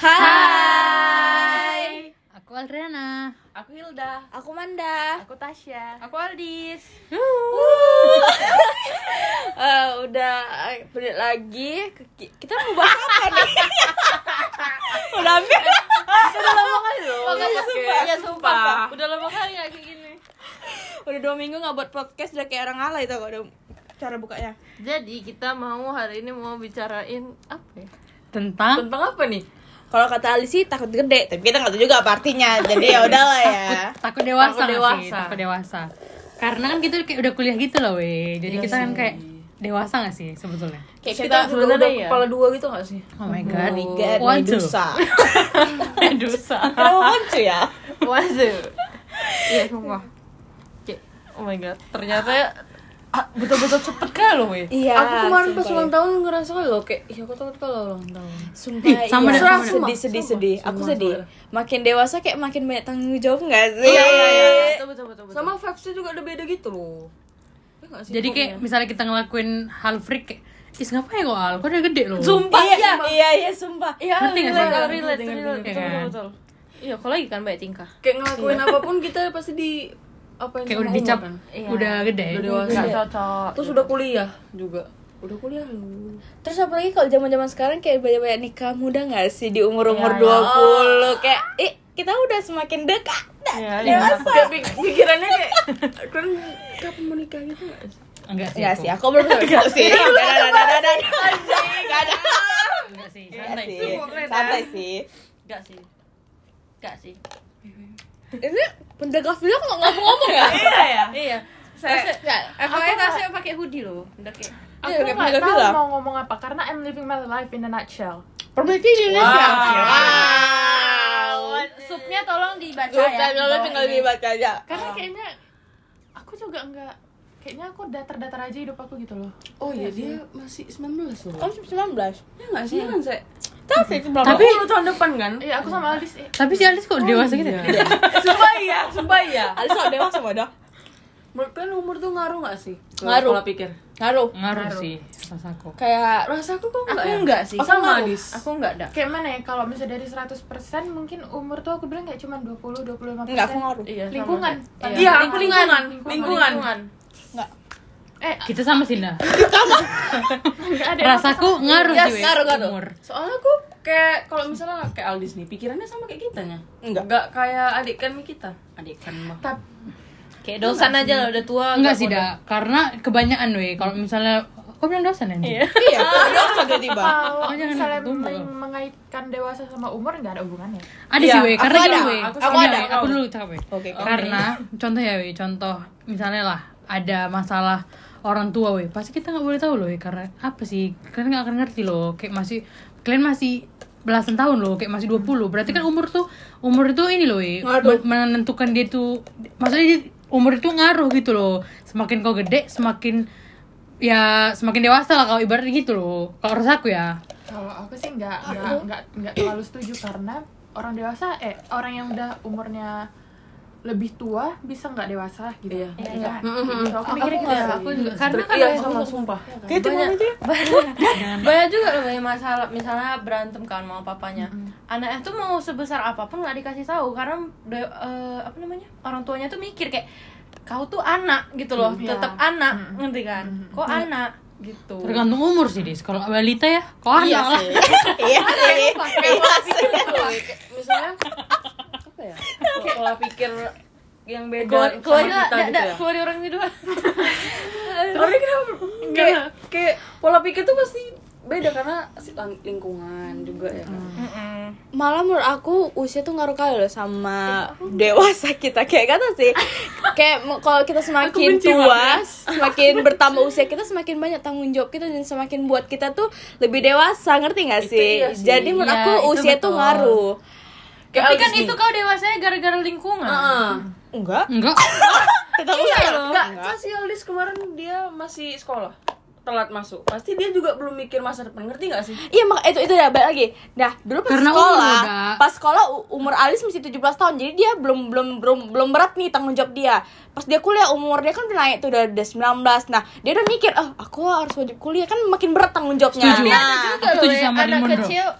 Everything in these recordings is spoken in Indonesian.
Hai. Aku Aldriana. Aku Hilda. Aku Manda. Aku Tasya. Aku Aldis. Udah balik lagi. Kita mau bahas apa nih? Udah hampir. Udah lama kali loh. Ya sumpah. Udah lama kali ya kayak gini. Udah 2 minggu enggak buat podcast, udah kayak orang alay tau gak cara bukanya. Jadi kita mau hari ini mau bicarain apa ya? Tentang apa nih? Kalau kata Ali sih takut gede, tapi kita nggak tahu juga apa artinya. Jadi ya udahlah ya. Takut dewasa. Karena kan kita kayak udah kuliah gitu loh, we. Jadi iya kita sih kan kayak dewasa nggak sih sebetulnya? Kayak kita sebetulnya ada ya? Kepala dua gitu nggak sih? Oh my god, Medusa. Medusa. Wancu ya? Wancu. Iya semua. Oh my god, ternyata betul-betul cepet kali loh, we. Iya, aku kemarin pas ulang tahun ngerasa kali loh kayak, ya aku takut kalau ulang tahun. Sumpah, iya. Sedih. Aku sedih. Makin dewasa kayak makin banyak tanggung jawab enggak sih? Iya. Betul. Sama vibes-nya juga ada beda gitu loh. Ya, sih, jadi kayak misalnya kita ngelakuin hal freak kayak, is ngapain kok Al? Kok udah gede loh. Sumpah. Iya, sumpah. Ngerti enggak sih? Betul. Iya, kalau lagi kan banyak tingkah. Kayak ngelakuin apapun kita pasti di kayak udah dicap, iya. Udah gede, udah dewasa, cocok. Terus udah kuliah juga, udah kuliah lu. Terus apalagi kalau zaman-zaman sekarang kayak banyak-banyak nikah muda nggak sih di umur-umur 20 kayak, kita udah semakin dekat, dewasa. Kayak pikirannya kayak, kan kapan mau nikah gitu nggak sih? Enggak sih, aku belum tahu sih. Enggak sih. Ini penjaga film kok ngomong-ngomong ya? Iya. Aku Tasya pakai hoodie loh. Aku nggak tahu mau ngomong apa karena I'm living my life in a nutshell. Permisi ini ya. Wow. Subnya tolong dibaca ya. Tolong tinggal dibaca aja. Karena kayaknya aku juga enggak. Kayaknya aku datar-datar aja hidup aku gitu loh. Oh iya, dia masih 19 loh. Kamu 19? Ya nggak sih kan, Sek? Tapi tahun depan kan? Iya, aku sama Aldis. Tapi si Aldis kok dewasa gitu? Iya. Sumpah ya. Aldis kok dewasa bodoh. Menurut kalian umur tuh ngaruh enggak sih? Ngaruh. Kalau pikir. Ngaruh sih rasaku. Kayak rasaku kok enggak. Aku enggak sih. Sama Aldis. Aku enggak ada. Kayak mana ya kalau misalnya dari 100% mungkin umur tuh aku bilang kayak cuma 20-25%. Enggak, aku ngaruh. Iya, lingkungan. Iya, aku lingkungan. Enggak. Kita sama sih nah. Rasaku ngaruh sih. Ngaruh. Soalnya aku kayak kalau misalnya kayak Aldis nih, pikirannya sama kayak kitanya. Enggak kayak adik kami kita. Adik kan mah. Kayak dosan aja lah udah tua. Enggak sih dah. Karena kebanyakan we kalau misalnya kok bilang dosan anjing. Iya. Dosa tiba-tiba. Kalau misalnya mengaitkan dewasa sama umur enggak ada hubungannya. Ada sih we karena we. Aku dulu cakap we. Karena contoh ya we, contoh misalnya lah ada masalah orang tua we, pasti kita nggak boleh tahu loh, karena apa sih? Kalian nggak akan ngerti loh, kayak kalian masih belasan tahun loh, kayak masih 20. Berarti kan umur itu ini loh, buat menentukan dia tuh, maksudnya dia, umur itu ngaruh gitu loh. Semakin kau gede, semakin dewasa lah kalau ibarat gitu loh. Kalau harus aku ya. Kalau aku sih nggak terlalu setuju karena orang dewasa, orang yang udah umurnya lebih tua bisa nggak dewasa gitu ya. Iya. So, aku mikirnya gitu ya. Aku juga karena kan sama sumpah. Kayak banyak juga loh masalah, misalnya berantem kan sama papanya. Anaknya tuh mau sebesar apapun nggak dikasih tahu karena orang tuanya tuh mikir kayak kau tuh anak gitu loh, tetap anak, ngerti kan? Kok anak gitu. Tergantung umur sih, Dis. Kalau balita ya, kok anak lah. Iya. Misalnya ya? Pola pikir yang beda keluar kita gitu ya? Keluar orang kedua tapi kayak pola pikir tuh pasti beda karena lingkungan juga ya kan? Malah menurut aku usia tuh ngaruh kali loh sama dewasa kita. Kayak kata sih kayak kalau kita semakin tua semakin bertambah usia kita, semakin banyak tanggung jawab kita dan semakin buat kita tuh lebih dewasa, ngerti gak sih? Jadi menurut aku usia tuh ngaruh. Tapi kan itu kau dewasanya gara-gara lingkungan. Enggak. Tetap usia loh. Enggak. Si Aldis kemarin dia masih sekolah, telat masuk. Pasti dia juga belum mikir masa depan, ngerti enggak sih? Iya, itu ya balik lagi. Nah, dulu pas sekolah umur Aldis masih 17 tahun. Jadi dia belum berat nih tanggung jawab dia. Pas dia kuliah umur dia kan udah naik tuh udah 19. Nah, dia udah mikir, aku harus wajib kuliah, kan makin berat tanggung jawabnya. Setuju. Nah, juga loh. Anak kecil.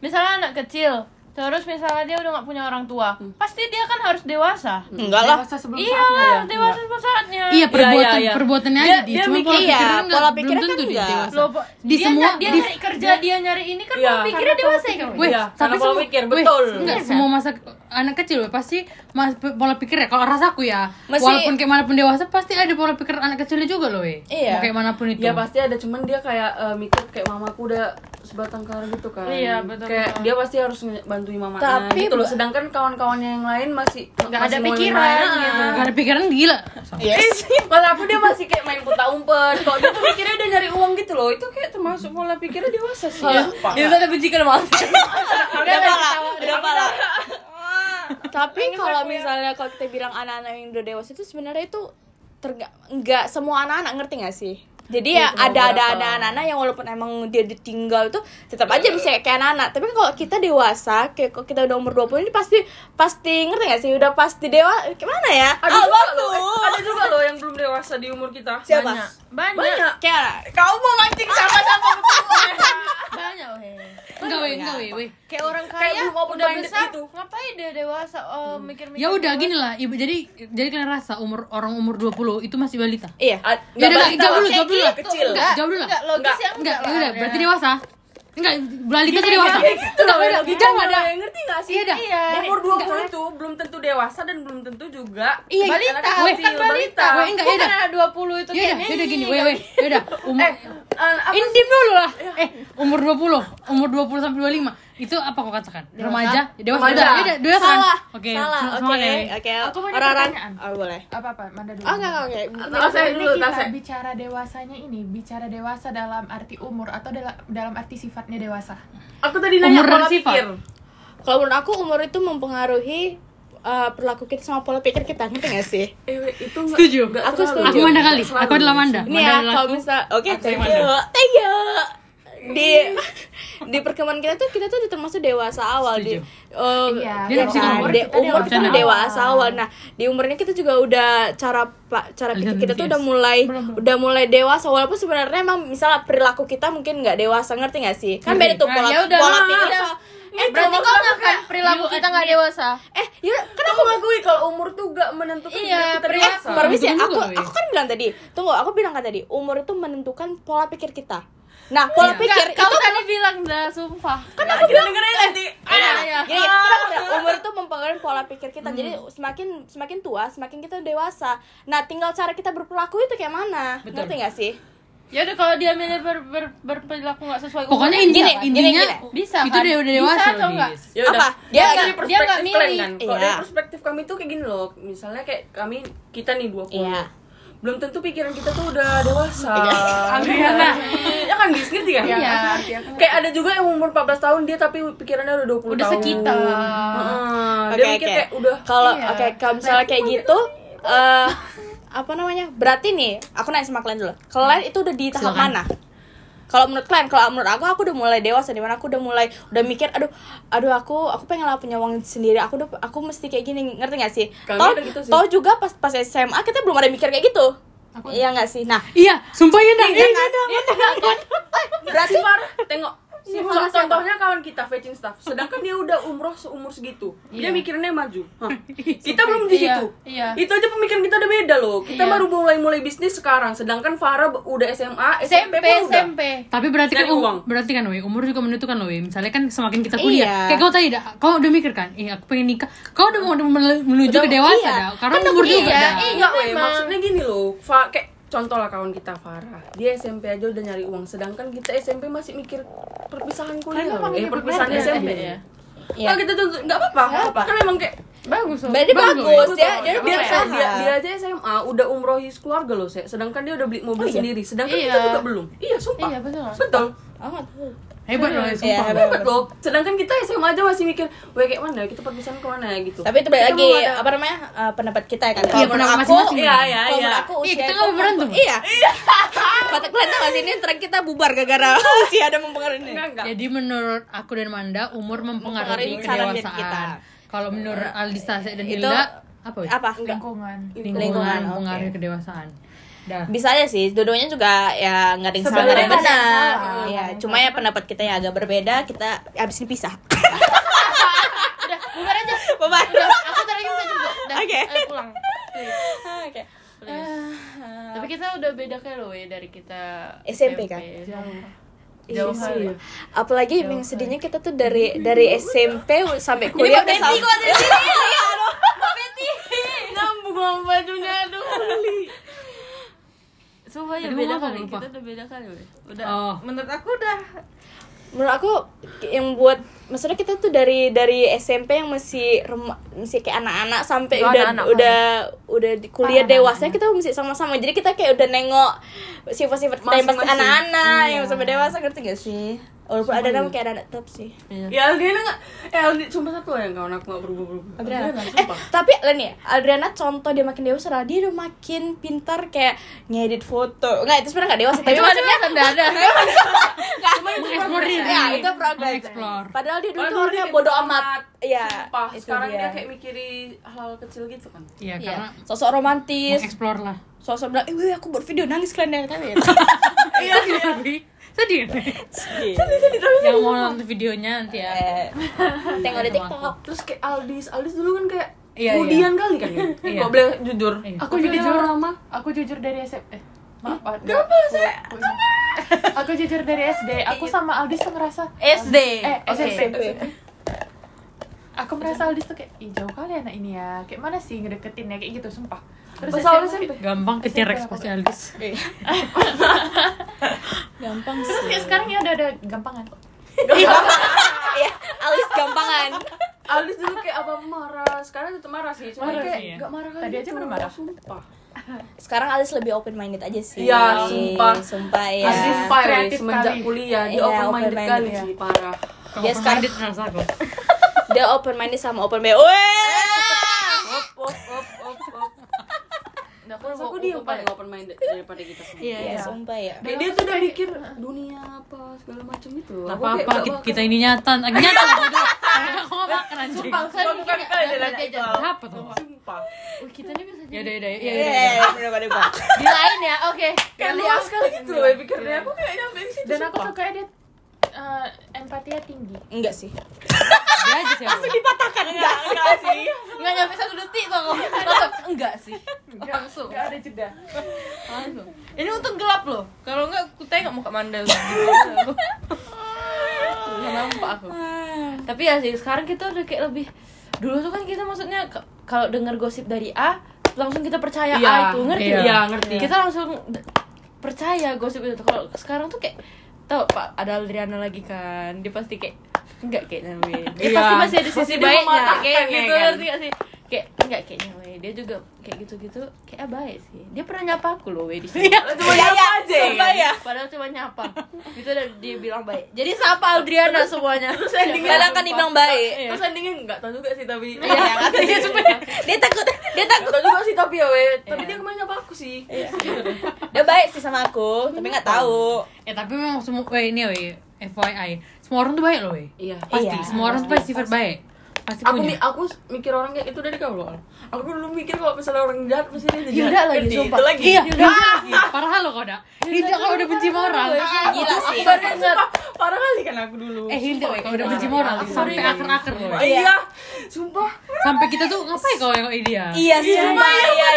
Misalnya anak kecil, terus misalnya dia udah gak punya orang tua, pasti dia kan harus dewasa. Enggak lah, dewasa sebelum saatnya. Iya, dewasa sebelum saatnya. Iya, perbuatannya aja dia. Cuma pola pikirnya kan juga di semua, dia nyari kerja, dia nyari ini kan pola pikirnya dewasa ya. Karena pola pikir, betul. Enggak, semua masa anak kecil pasti pola pikir ya, kalau rasaku ya. Walaupun kayak manapun dewasa, pasti ada pola pikir anak kecilnya juga loh. Iya, kayak manapun itu. Iya, pasti ada, cuman dia kayak mikir kayak mamaku udah sebatang kara gitu kan. Iya, betul. Kayak dia pasti harus bantuin mamanya gitu loh. Sedangkan kawan-kawannya yang lain masih enggak ada pikiran. Enggak ada pikiran, gila. Yes. Kalau aku dia masih kayak main putar umpet. Kok dia tuh mikirnya udah nyari uang gitu loh. Itu kayak termasuk pola pikirnya dewasa sih. Ya, dia udah kebijikan banget. Udah parah. Tapi kalau misalnya kalau kita bilang anak-anak yang udah dewasa itu sebenarnya itu enggak semua anak-anak, ngerti enggak sih? Jadi ya ada anak-anak yang walaupun emang dia ditinggal itu tetap aja bisa kayak anak-anak. Tapi kalau kita dewasa, kayak kalau kita udah umur 20 ini pasti ngerti enggak sih? Udah pasti dewasa. Gimana ya? Ada juga loh yang belum dewasa di umur kita. Siapa? Banyak. Kayak kau mau mancing sama-sama banyak loh. Enggak. Kayak orang kaya udah besar itu. Ngapain dia dewasa mikir-mikir? Ya udah gini lah. Jadi kalian rasa orang umur 20 itu masih balita. Iya. Ya udah jawab dulu lah. Kecil. Enggak logis ya enggak. Berarti dewasa. Enggak, balita itu dewasa. Enggak gitu. Enggak ngerti enggak sih? Iya. Umur 20 itu belum tentu dewasa dan belum tentu juga balita. Bukan balita. Bukan anak 20 itu kayaknya. Ya udah gini. Udah. Intim dulu lah. Umur 20 sampai 25 itu apa kau katakan? Remaja? Dewasa udah. Ya dewasa. Oke. Orang-orang boleh. Apa? Manda dulu. Oke. Kita bicara dewasanya ini, bicara dewasa dalam arti umur atau dalam arti sifatnya dewasa. Aku tadi nanya pola pikir. Kalau menurut aku umur itu mempengaruhi perilaku kita sama pola pikir kita, ngerti nggak sih? Itu setuju. Aku setuju. Aku Manda kali. Aku adalah Manda. Ini ya, kalau misal, oke. Tega. Di perkembangan kita tuh termasuk dewasa awal. Setuju. Umur kita udah dewasa awal. Nah, di umurnya kita juga udah cara pikir kita tuh udah mulai dewasa, walaupun sebenarnya emang misalnya perilaku kita mungkin nggak dewasa, ngerti nggak sih? Kan beda tuh pola pikir. Berarti kok ngapain perilaku kita nggak dewasa? Kenapa aku ngakui kalau umur tuh nggak menentukan kita dewasa? Permisi, aku kan bilang tadi. Tunggu, aku bilang kan tadi umur itu menentukan pola pikir kita. Nah, pola pikir itu tadi bilang dah, sumpah. Kan aku dengerin tadi. Umur itu mempengaruhi pola pikir kita. Jadi semakin tua, semakin kita dewasa. Nah, tinggal cara kita berperilaku itu kayak mana. Betul. Ngerti enggak sih? Ya udah, kalau dia milih berperilaku enggak sesuai umur. Pokoknya intinya bisa kan. Itu dia udah dewasa. Bisa atau enggak? Ya udah. Dia enggak milih kan. Kalau dari perspektif kami tuh kayak gini loh. Misalnya kayak kita nih 20. Iya. Belum tentu pikiran kita tuh udah dewasa. Ya kan ngerti kan? Iya. Kayak ada juga yang umur 14 tahun dia tapi pikirannya udah 20 tahun. Udah sekitar. Dia mikir kayak udah. Kalau misalnya kayak gitu apa namanya? Berarti nih, aku nanya sama kalian dulu. Kalian itu udah di tahap mana? Kalau menurut kalian, kalau menurut aku udah mulai dewasa, dimana aku udah mikir, aduh aku pengen lah punya uang sendiri, aku mesti kayak gini, ngerti nggak sih? Tau juga pas SMA kita belum ada mikir kayak gitu, iya nggak sih? Nah, iya, sumpah ya nak, berarti tengok. Contohnya kawan kita fetching staff, sedangkan dia udah umroh seumur segitu, dia mikirnya maju. Kita belum di situ. Itu aja pemikiran kita udah beda loh. Kita baru mulai bisnis sekarang, sedangkan Farah udah SMA, SMP. Tapi berarti kan umur juga menentukan loh. Misalnya kan semakin kita kuliah, kayak kau tadi, kau udah mikir kan, aku pengen nikah. Kau udah mau menuju ke dewasa dah, karena umur juga dah. Iya, maksudnya gini loh, kayak contoh lah kawan kita Farah, dia SMP aja udah nyari uang, sedangkan kita SMP masih mikir perpisahan kuliah. Perpisahan SMP ya. Nah, kita tuh nggak apa-apa. Kan memang kayak bagus. Bagus ya. Dia aja SMA udah umrohi keluarga loh, sedangkan dia udah beli mobil sendiri, sedangkan kita juga belum. Iya, sumpah. Iya, betul. Amat. Hebat loh, sumpah. Hebat loh. Sedangkan kita SMA aja masih mikir, kayak mana kita perpisahan ke mana gitu. Tapi itu balik lagi apa namanya? Pendapat kita ya kan. Iya, pendapat masing-masing. Iya. Kita enggak berantem. Iya. Kata kalian tahu enggak sih ini tren kita bubar gara-gara usia ada mempengaruhi. Jadi menurut aku dan Manda umur mempengaruhi kedewasaan kita. Kalau menurut Aldisa dan Hilda apa? Lingkungan mempengaruhi kedewasaan. Bisa aja sih, dua-duanya juga ya nggak ada yang salah dan benar. Cuma ya pendapat kita yang agak berbeda, kita abis ini pisah. Pembantu. Aku terakhir bisa juga. Oke. Pulang. Oke. Tapi kita udah beda kayak loh ya dari kita SMP kan. Jauh sih. Apalagi yang sedihnya kita tuh dari SMP sampai kuliah udah sampai. Sumpah ya beda kali, kita udah beda kali udah. Oh. Menurut aku yang buat maksudnya kita tuh dari SMP yang masih kayak anak-anak sampai udah di kuliah dewasanya kita masih sama-sama. Jadi kita kayak udah nengok sifat-sifat kita yang masih anak-anak yang sampai dewasa, ngerti gak sih? Walaupun ada nama kayak anak top sih. Ya Adriana enggak. Sumpah satu yang kawan aku enggak berubah-ubah. Adriana sumpah. Tapi Len ya, Adriana contoh dia makin dewasa lah, dia udah makin pintar kayak ngedit foto. Enggak, itu sebenarnya enggak dewasa, tapi maksudnya ada. Cuma explore ya, itu progress. Padahal dia dulu tuh orangnya bodoh amat. Iya. Sekarang dia kayak mikirin hal-hal kecil gitu kan. Iya, karena sosok romantis. Explore lah. Sosok bilang, "Eh, aku buat video nangis kalian yang kalian." Iya, tapi sedih yang mau nonton videonya nanti ya tengok di TikTok. Terus kayak Aldis dulu kan kayak kemudian kali kan ya kok boleh jujur. Aku jujur dari SMP maaf aku jujur dari SD. Aku sama Aldis tuh ngerasa SMP aku merasa Aldis tuh kayak jauh kali anak ini ya, kayak mana sih ngedeketinnya kayak gitu sumpah. Terus SMP gampang ketirek pasti Aldis. Gampang sih. Terus kayak sekarang ya udah ada gampangan. Iya, Aldis gampangan. Aldis dulu kayak apa marah, sekarang tetap marah sih, cuma marah kayak enggak marah kan. Tadi aja baru marah sumpah. Sekarang Aldis lebih open minded aja sih. Iya, sumpah ya. Aldis kreatif semenjak kuliah dia open minded kali sih, parah. Dia sekarang ngerasa kok. Dia open minded sama open BO. Op. Aku dia paling open minded daripada kita semua. Iya, sumpah ya. Dia tuh udah mikir dunia apa segala macam itu. Apa kita ini nyata gitu. Aku enggak makan anjing. Sumpah, kan dia apa tuh? Sumpah. Kita ini bisa jadi. Ya. Di lain ya. Oke. Kayak luas sekali gitu loh pikirnya. Aku kayak nyampe situ. Dan aku suka dia empatinya tinggi. Enggak sih. Langsung dipatahkan. Enggak sih. Enggak nyampe 1 detik tuh kok. Enggak sih. Langsung. Enggak ada jeda. Langsung. Ini untung gelap loh. Kalau enggak aku tengok muka mandel. Enggak nampak aku. Tapi ya sih sekarang kita udah kayak lebih. Dulu tuh kan kita maksudnya kalau dengar gosip dari A langsung kita percaya A itu, ngerti? Iya, ngerti. Kita langsung percaya gosip itu. Kalau sekarang tuh kayak tau Pak ada Adriana lagi kan. Dia pasti kayak enggak kayaknya weh. Dia pasti masih ada sisi baiknya kayak gitu kan? Ngerti gak sih? Kayak enggak kayaknya weh. Dia juga kayak gitu-gitu kayak baik sih. Dia pernah nyapa aku loh weh di sini. Cuma nyapa aja. Ya. Padahal cuma nyapa. Itu udah dia bilang baik. Jadi siapa Adriana semuanya? Terus endingnya kadang kan dibilang baik. Terus endingnya enggak tahu juga sih tapi iya katanya cuma dia takut juga sih tapi ya weh. Tapi dia kemarin nyapa aku sih. Dia baik sih sama aku, tapi enggak tahu. Tapi memang semua ini weh. FYI, semua orang tuh baik loh, iya. Pasti. Semua orang pasti sifat baik. Pasti punya. Aku mikir orang kayak itu dari kau loh. Aku dulu mikir kalau misalnya orang jahat pasti dia jahat. Gila lagi, sumpah. Itu lagi. Gila lagi. Parah loh kau dah. Hilda kalau udah benci orang. Gila sih. Parah kali kan aku dulu. Hilda kalau udah benci orang sampai aker-aker loh. Iya. Sumpah. Sampai kita tuh ngapain kau nengok dia? Iya, sumpah.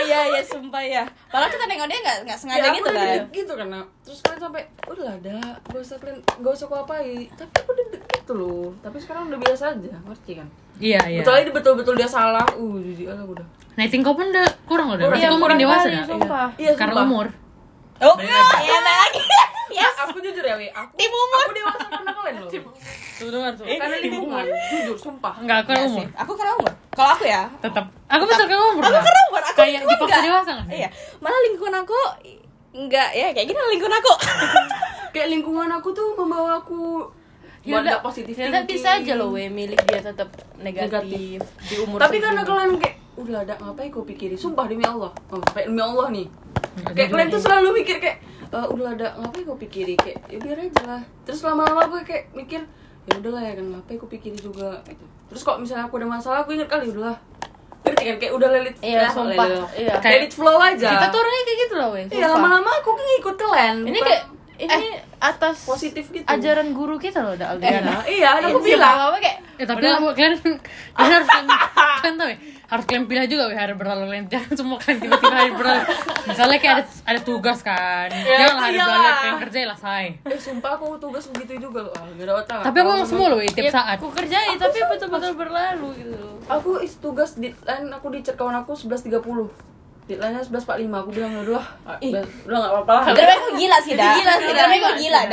Iya, sumpah ya. Padahal kita nengok dia enggak sengaja gitu kan. Gitu kan. Terus kalian sampai udah ada, enggak usah ku apain. Tapi aku udah gitu loh. Tapi sekarang udah biasa aja, ngerti kan? Iya. Kecuali betul-betul dia salah. Jadi aku udah. Nating kau pun udah kurang udah. Iya, umur dewasa ya. Iya, karena umur. Oh, iya lagi. Yes. Aku jujur ya, aku. Tim umur. Aku dewasa karena kalian loh. Tuh dengar tuh. Karena tim umur. Jujur, sumpah. Enggak, aku karena umur. Aku karena umur. Kalau aku ya, tetap. Aku besar karena umur. Aku karena umur. Aku kayak dipaksa dewasa kan? Iya. Malah lingkungan aku enggak ya, kayak gini lingkungan aku. Kayak lingkungan aku tuh membawa aku buat positif thinking. Tapi bisa aja loh we milik dia tetap negatif di umur. Tapi karena kalian kayak udah ada ngapain kau pikirin? Sumpah demi Allah. Demi Allah nih. Kayak kalian tuh selalu mikir kayak udah ada ngapain kau pikirin kayak ya biar aja lah. Terus lama-lama gue kayak mikir ya udahlah ya kan ngapain kau pikirin juga. Terus kalau misalnya aku ada masalah aku ingat kali udahlah. Berarti kan kayak udah lelit flow aja. Kita turunnya kayak gitu loh we. Iya lama-lama aku ngikut kalian. Ini kayak atas positif gitu ajaran guru kita loh, ada Aldiana. Iya, aku bilang kayak tapi kalian harus kan tahu ya, harus kalian pilih juga weh, hari berlalu-lalu jangan semua kan tiba-tiba hari berlalu. Misalnya kayak ada tugas kan. Jangan hari berlalu pengen kerjain lah say. Sumpah aku tugas begitu juga loh. Tapi aku ngomong semua loh tiap saat. Aku kerjain tapi betul-betul berlalu gitu. Aku tugas deadline aku di cerkawan aku 11.30. Deadline-nya 11.45, aku bilang udah gak apa-apa lah. Ternyata aku gila sih dah. Ternyata aku gila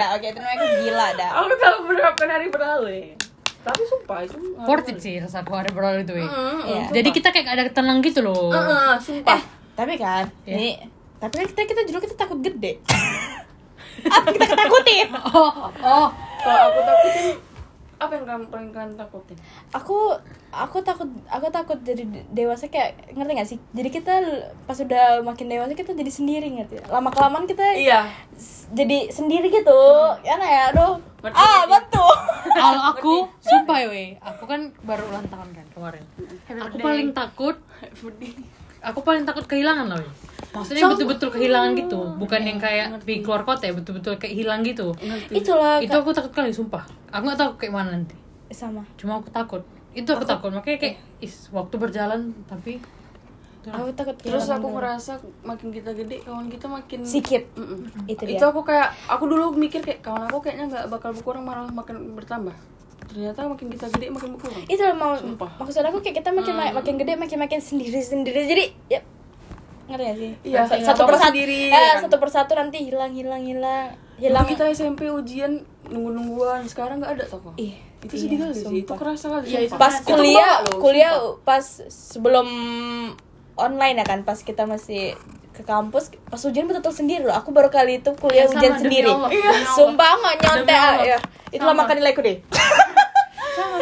dah. Aku tahu menerapkan hari berlalu. Tapi sumpah itu worth it sih rasa aku hari berlalu itu. Jadi kita kayak ada tenang gitu loh. Sumpah. Tapi kan, ini tapi kan kita dulu kita takut gede. Apa kita ketakutin? Kalau aku takutin apa yang kalian takutin? Aku takut jadi dewasa kayak, ngerti nggak sih? Jadi kita pas udah makin dewasa kita jadi sendiri, ngerti? Lama kelamaan kita jadi sendiri gitu, karena betul. Kalau aku, sumpah weh, aku kan baru ulang tahun kan kemarin. Aku paling takut kehilangan loh. Maksudnya betul-betul kehilangan gitu, bukan yang kayak di keluar kota ya, betul-betul kayak hilang gitu. Itulah. Itu aku takut kali, sumpah. Aku nggak tahu kayak mana nanti. Sama. Cuma aku takut. Itu aku takut. Makanya kayak waktu berjalan tapi. Aku takut. Terus aku merasa makin kita gede kawan kita makin sikit. Itu aku kayak aku dulu mikir kayak kawan aku kayaknya nggak bakal berkurang malah makin bertambah. Ternyata makin kita gede makin berkurang. Itu mau. Maksud aku kayak kita makin gede makin sendiri-sendiri jadi. Ngerti gak sih? Iya, satu persatu diri. Satu persatu nanti hilang. Lalu kita SMP ujian nungguan, sekarang enggak ada tau kok. Itu sedih kali sih. Itu kerasa kali. Pas kuliah pas sebelum online ya kan, pas kita masih ke kampus, pas ujian betul-betul sendiri loh. Aku baru kali itu kuliah ujian sendiri. Sumpah enggak nyontek ya. Itulah makan nilaiku deh.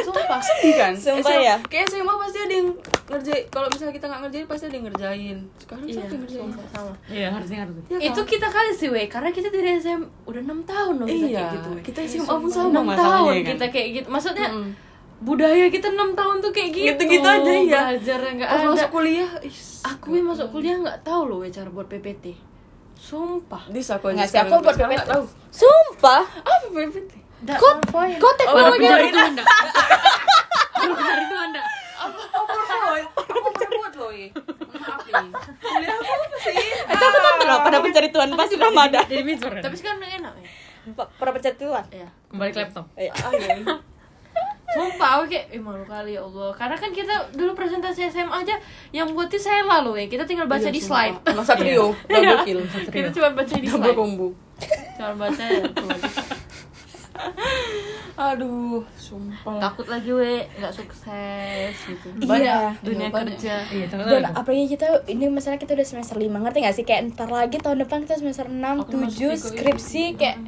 Sumpah sedih kan? Sumpah ya. Kayak semua pasti ada yang ngerjain. Kalau misalnya kita nggak ngerjain pasti ada yang ngerjain. Sekarang siapa yang ngerjain? Sama. Iya, ngerti. Ya, itu kita kali sih weh, karena kita dari SMA udah 6 tahun loh kita kayak gitu. Kita SMA pun sama 6 tahun kan? Kita kayak gitu. Maksudnya budaya kita 6 tahun tuh kayak gitu aja ya. Belajar enggak ada. Masuk kuliah. Aku masuk kuliah nggak tahu loh weh cara buat PPT. Sumpah. Aku buat PPT. Sumpah. Apa PPT? Kok teknologi itu enggak? Itu aku tahu loh, pada pencari Tuhan pasti Ramadan. Jadi mikir. Tapi sekarang enak ya. Para pencari Tuhan. Iya. Kembali ke laptop. Iya. Sumpah, oke. Malu kali ya Allah. Karena kan kita dulu presentasi SMA aja yang buat itu Sela loh ya. Kita tinggal baca di slide. Masa trio, double kill. Kita cuma baca di slide. Double combo. Cuma baca. Aduh, sumpah. Takut lagi we, enggak sukses gitu. Iya, dunia kerja. Iya, dan apalagi kita ini masalah kita udah semester 5, ngerti enggak sih? Kayak ntar lagi tahun depan kita semester 6, 7 skripsi kayak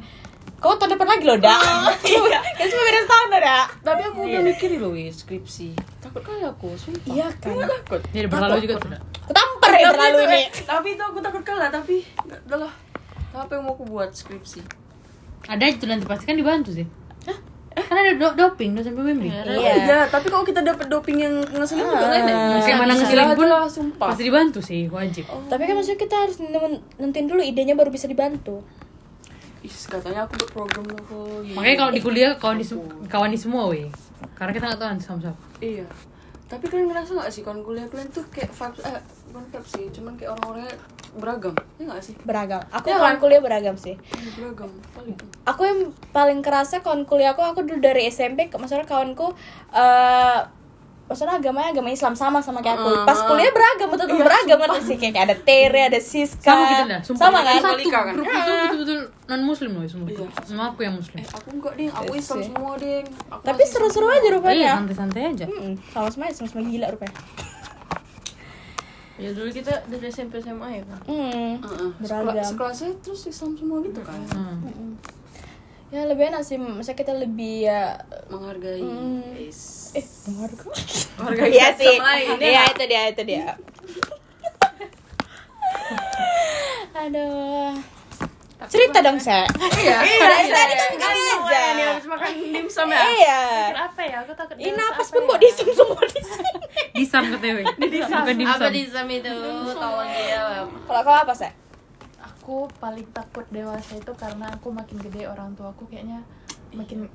kau tahun depan lagi loh, Dak. Iya, kan cuma beda tahun dah. Tapi aku udah mikirin loh we skripsi. Takut kali aku, sumpah. Iya kan. Takut. Jadi berlalu juga tuh. Ketamper ya berlalu ini. Tapi itu aku takut kalah, tapi udah lah. Apa yang mau aku buat skripsi? Ada itu nanti pasti kan dibantu sih. Hah? Kan ada doping dosen pembimbing. Iya, tapi kalau kita dapat doping yang ngeselin juga kan kayak mana ngeselin pun pasti dibantu sih, wajib. Tapi kan maksudnya kita harus nentuin dulu idenya baru bisa dibantu. Katanya aku buat program loh. Makanya kalau di kuliah kawan di semua weh. Karena kita enggak tahu sama-sama. Iya. Tapi kalian ngerasa enggak sih kawan kuliah kalian tuh kayak bukan kayak sih, cuman kayak orang-orangnya beragam, ya nggak sih? Beragam. Aku kawan kuliah beragam sih. Beragam. Aku yang paling kerasa kawan kuliah aku dulu dari SMP, maksudnya kawanku, maksudnya agama Islam sama kayak aku. Pas kuliah beragam, betul-betul beragam kan sih, kayak ada Tere, ada Siska. Sama gitu dah. Sama kan? Satu grup itu betul-betul non Muslim loh semua. Semua aku yang Muslim. Aku enggak ding, aku Islam semua ding. Tapi seru-seru aja rupanya. Iya, santai-santai aja. Sama-sama gila rupanya. Ya dulu kita dari SMP SMA ya kan? Beragam. Sekelasnya terus Islam semua gitu kan? Ya lebih enak sih, maksudnya kita lebih ya menghargai. Menghargai ya sih. Iya itu dia. Aduh. Cerita dong, Sa. Iya. Tadi kan kali aja. Ini habis makan dimsum ya. Iya. Kenapa ya? Aku takut. Ini napas pun kok disum semua di sini. Disam katanya. Bukan dimsum. Apa disam itu? Tolong dia. Kalau apa, Sa? Aku aku paling takut dewasa itu karena aku makin gede orang tua aku kayaknya makin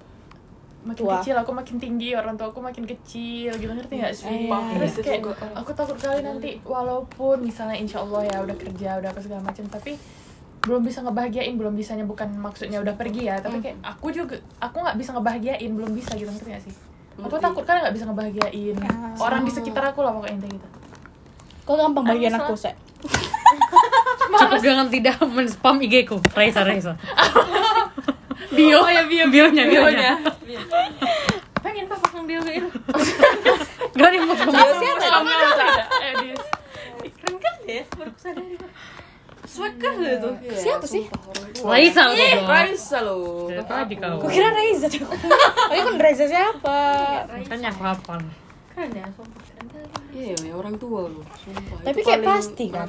tua. Kecil aku makin tinggi, orang tua aku makin kecil gitu, ngerti nggak sih? Terus kayak aku takut kali nanti walaupun misalnya insyaallah ya udah kerja udah apa segala macam tapi belum bisa ngebahagiain, belum bisanya, bukan maksudnya udah pergi ya, tapi kayak aku juga nggak bisa ngebahagiain, belum bisa gitu, ngerti nggak sih? Aku takut kan nggak bisa ngebahagiain orang di sekitar aku lah pokoknya gitu. Kok gampang bagian aku sih? Cukup jangan tidak men-spam IG ku, Raisa. Bionya. Pengen pas langsung bio gitu. Gak nih mau bio siapa? Keren kan deh, baru sadar. Suka gitu. Siapa sih? Raisa loh. Kok kira Raisa? Ayo kan Raisa siapa? Tanya aku apaan? Keren ya, sumpah keren kali. Iya, orang tua loh. Tapi kayak pasti kan.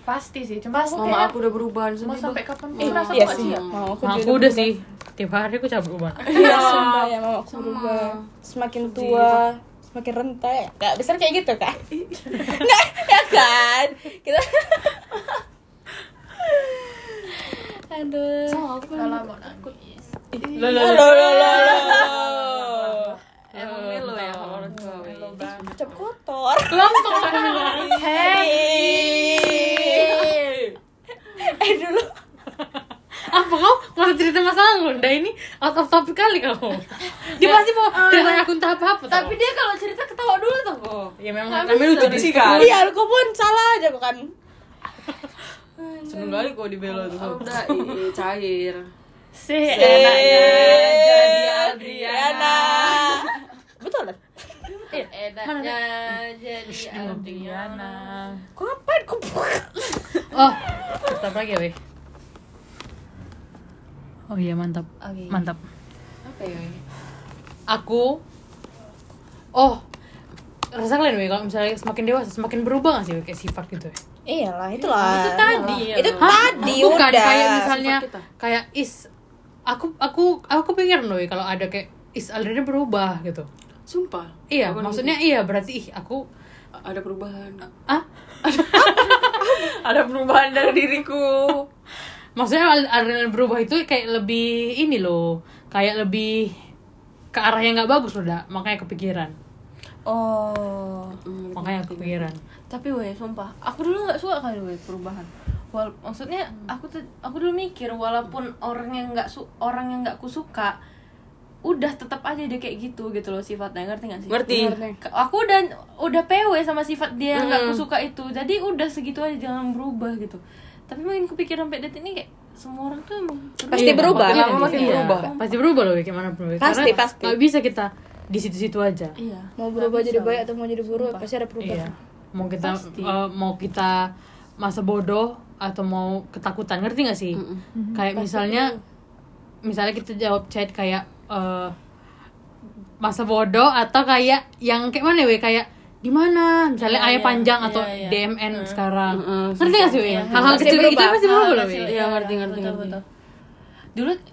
Pasti sih, cuma mama aku udah berubah sendiri. Mau sampai kapan? Merasa tua sih ya? Mama aku udah sih, tiap hari aku coba berubah. Iya, sumpah ya mama aku berubah. Semakin tua, semakin rentai. Gak besar kayak gitu kan? Nggak, ya kan? Kita aduh. Sama aku lama aku. Emang melo ya kalau orang tua. Cap kotor. Langsung lari. Dulu apa kau kalau cerita masalah lu Nda ini out of topic kali kamu. Dia pasti mau cerita aku entah apa-apa. Tapi dia kalau cerita ketawa dulu tuh kok. Ya memang kami lucu sih kan. Iya, aku pun salah aja bukan. Seneng kali kok dibela tuh. Udah cair. Seenaknya jadi Adriana. Betul kan? Enaknya jadi Adriana. Kok apaan kok? Oh, tetap lagi weh. Oh iya mantap, okay. Mantap. Apa ya weh? Aku, rasa kalian weh kalau misalnya semakin dewasa semakin berubah nggak sih weh kayak sifat gitu? Iyalah, itulah. Itu tadi. Bukan udah. Kayak misalnya kayak aku pikir weh kalau ada kayak is already berubah gitu. Sumpah. Iya, maksudnya gitu. Iya berarti aku ada perubahan. Ah? Ada perubahan dari diriku. Maksudnya berubah itu kayak lebih ini loh, kayak lebih ke arah yang nggak bagus udah, makanya kepikiran. Oh. Makanya kepikiran. Tapi weh sumpah, aku dulu nggak suka kali weh perubahan. Maksudnya aku dulu mikir walaupun orang yang nggak aku suka, udah tetap aja dia kayak gitu loh sifatnya, ngerti nggak sih? Ngerti. Aku udah PW sama sifat dia yang nggak aku suka itu, jadi udah segitu aja jangan berubah gitu. Tapi makin kepikiran sampai detik ini kayak semua orang tuh pasti berubah. Berubah. Pasti berubah loh, gimana pun. Pasti. Nggak bisa kita di situ-situ aja. Iya. Mau berubah jadi baik atau mau jadi buruk pasti ada perubahan. Iya. Mau kita masa bodoh atau mau ketakutan, ngerti nggak sih? Kayak pasti misalnya kita jawab chat kayak masa bodoh atau kayak yang kayak mana weh, kayak di mana misalnya ayah panjang atau DMN sekarang, ngerti nggak sih weh? Hal-hal kecil itu pasti berubah loh weh. Iya ngerti.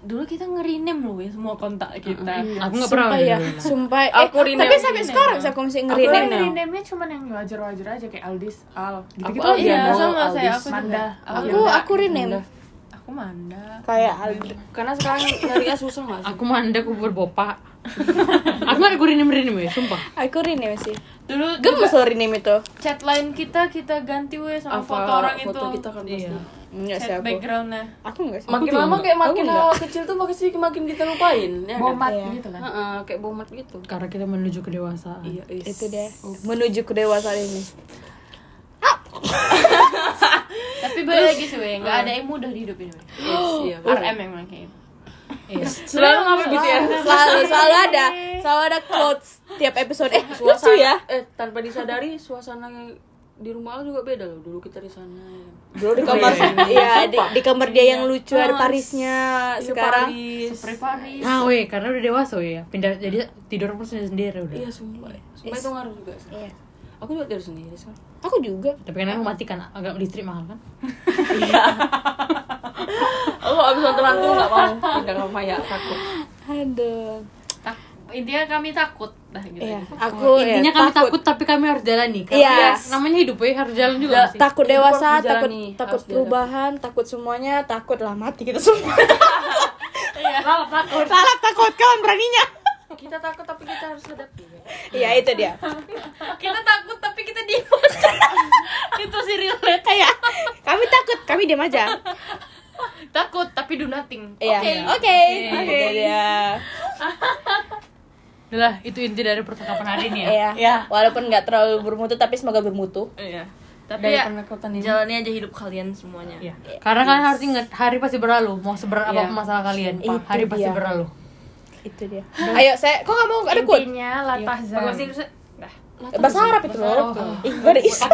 Dulu kita ngerinem loh weh semua kontak kita. Aku nggak pernah. Sumpah. Tapi sampai sekarang aku masih ngerinem. Aku ngerimnya cuma yang wajar-wajar aja kayak Aldis Al. Gitu aja. Sama saya. Aku ngerinem. Aku manda kayak Aldi karena sekarang nyarinya susah nggak sih? Aku manda kubur bopak. Aku ada rinem ya sumpah. Aku rinem sih dulu. Gemes loh rinem itu. Chat line kita ganti weh sama foto orang itu. Foto kita kan pasti. Nggak sih aku. Backgroundnya. Aku nggak sih. Makin lama kayak makin hal kecil tuh makin kita lupain. Ya, bomat kan? Gitu kan? Kayak bomat gitu. Karena kita menuju kedewasaan. Iya itu deh. Menuju kedewasaan ini. Tapi balik lagi sih weh, nggak ada yang mudah di hidup ini weh. Yes, RM memang kayak selalu ngapa gitu ya, selalu ada quotes tiap episode. Lucu ya, tanpa disadari suasana di rumah lu juga beda loh. Dulu kita di sana dulu di kamar ya di kamar dia yang lucu ada Parisnya. Sekarang seperti Paris weh, karena udah dewasa ya pindah, jadi tidur pun sendiri udah. Iya sumpah itu ngaruh juga sih. Aku juga tidur sendiri sekarang. Aku juga. Tapi kan aku mati kan, agak listrik mahal kan? Iya. Aku abis nonton hantu nggak mau pindah ke rumah ya takut. Aduh. intinya kami takut lah gitu. Iya, aku intinya kami takut tapi kami harus jalani. Iya, namanya hidup ya harus jalan juga. Takut dewasa, takut perubahan, takut semuanya, takut lah mati kita semua. Iya, takut kawan beraninya. Kita takut tapi kita harus hadapi. Iya, itu dia. Kita takut tapi kita diam. Itu sih relate kayak kami takut, kami diam aja. Takut tapi do nothing. Oke ya. Nah, itu inti dari percakapan hari ini ya. Iya. Yeah. Walaupun enggak terlalu bermutu tapi semoga bermutu. Iya. Yeah. Tapi ya, jalani aja hidup kalian semuanya. Yeah. Yeah. Karena kalian harus ingat hari pasti berlalu. Mau seberat apapun masalah kalian, hari pasti berlalu. Itu dia. Ayo, saya kok enggak mau ada quote. Intinya latahzan. Bahasa Arab itu loh.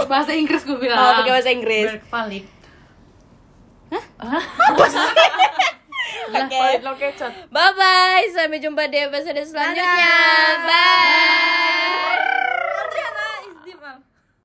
Bahasa Inggris gue bilang. Oh, pakai bahasa Inggris. Berkepalik. Hah? Apa sih? Oke. Bye-bye. Sampai jumpa di episode selanjutnya. Bye.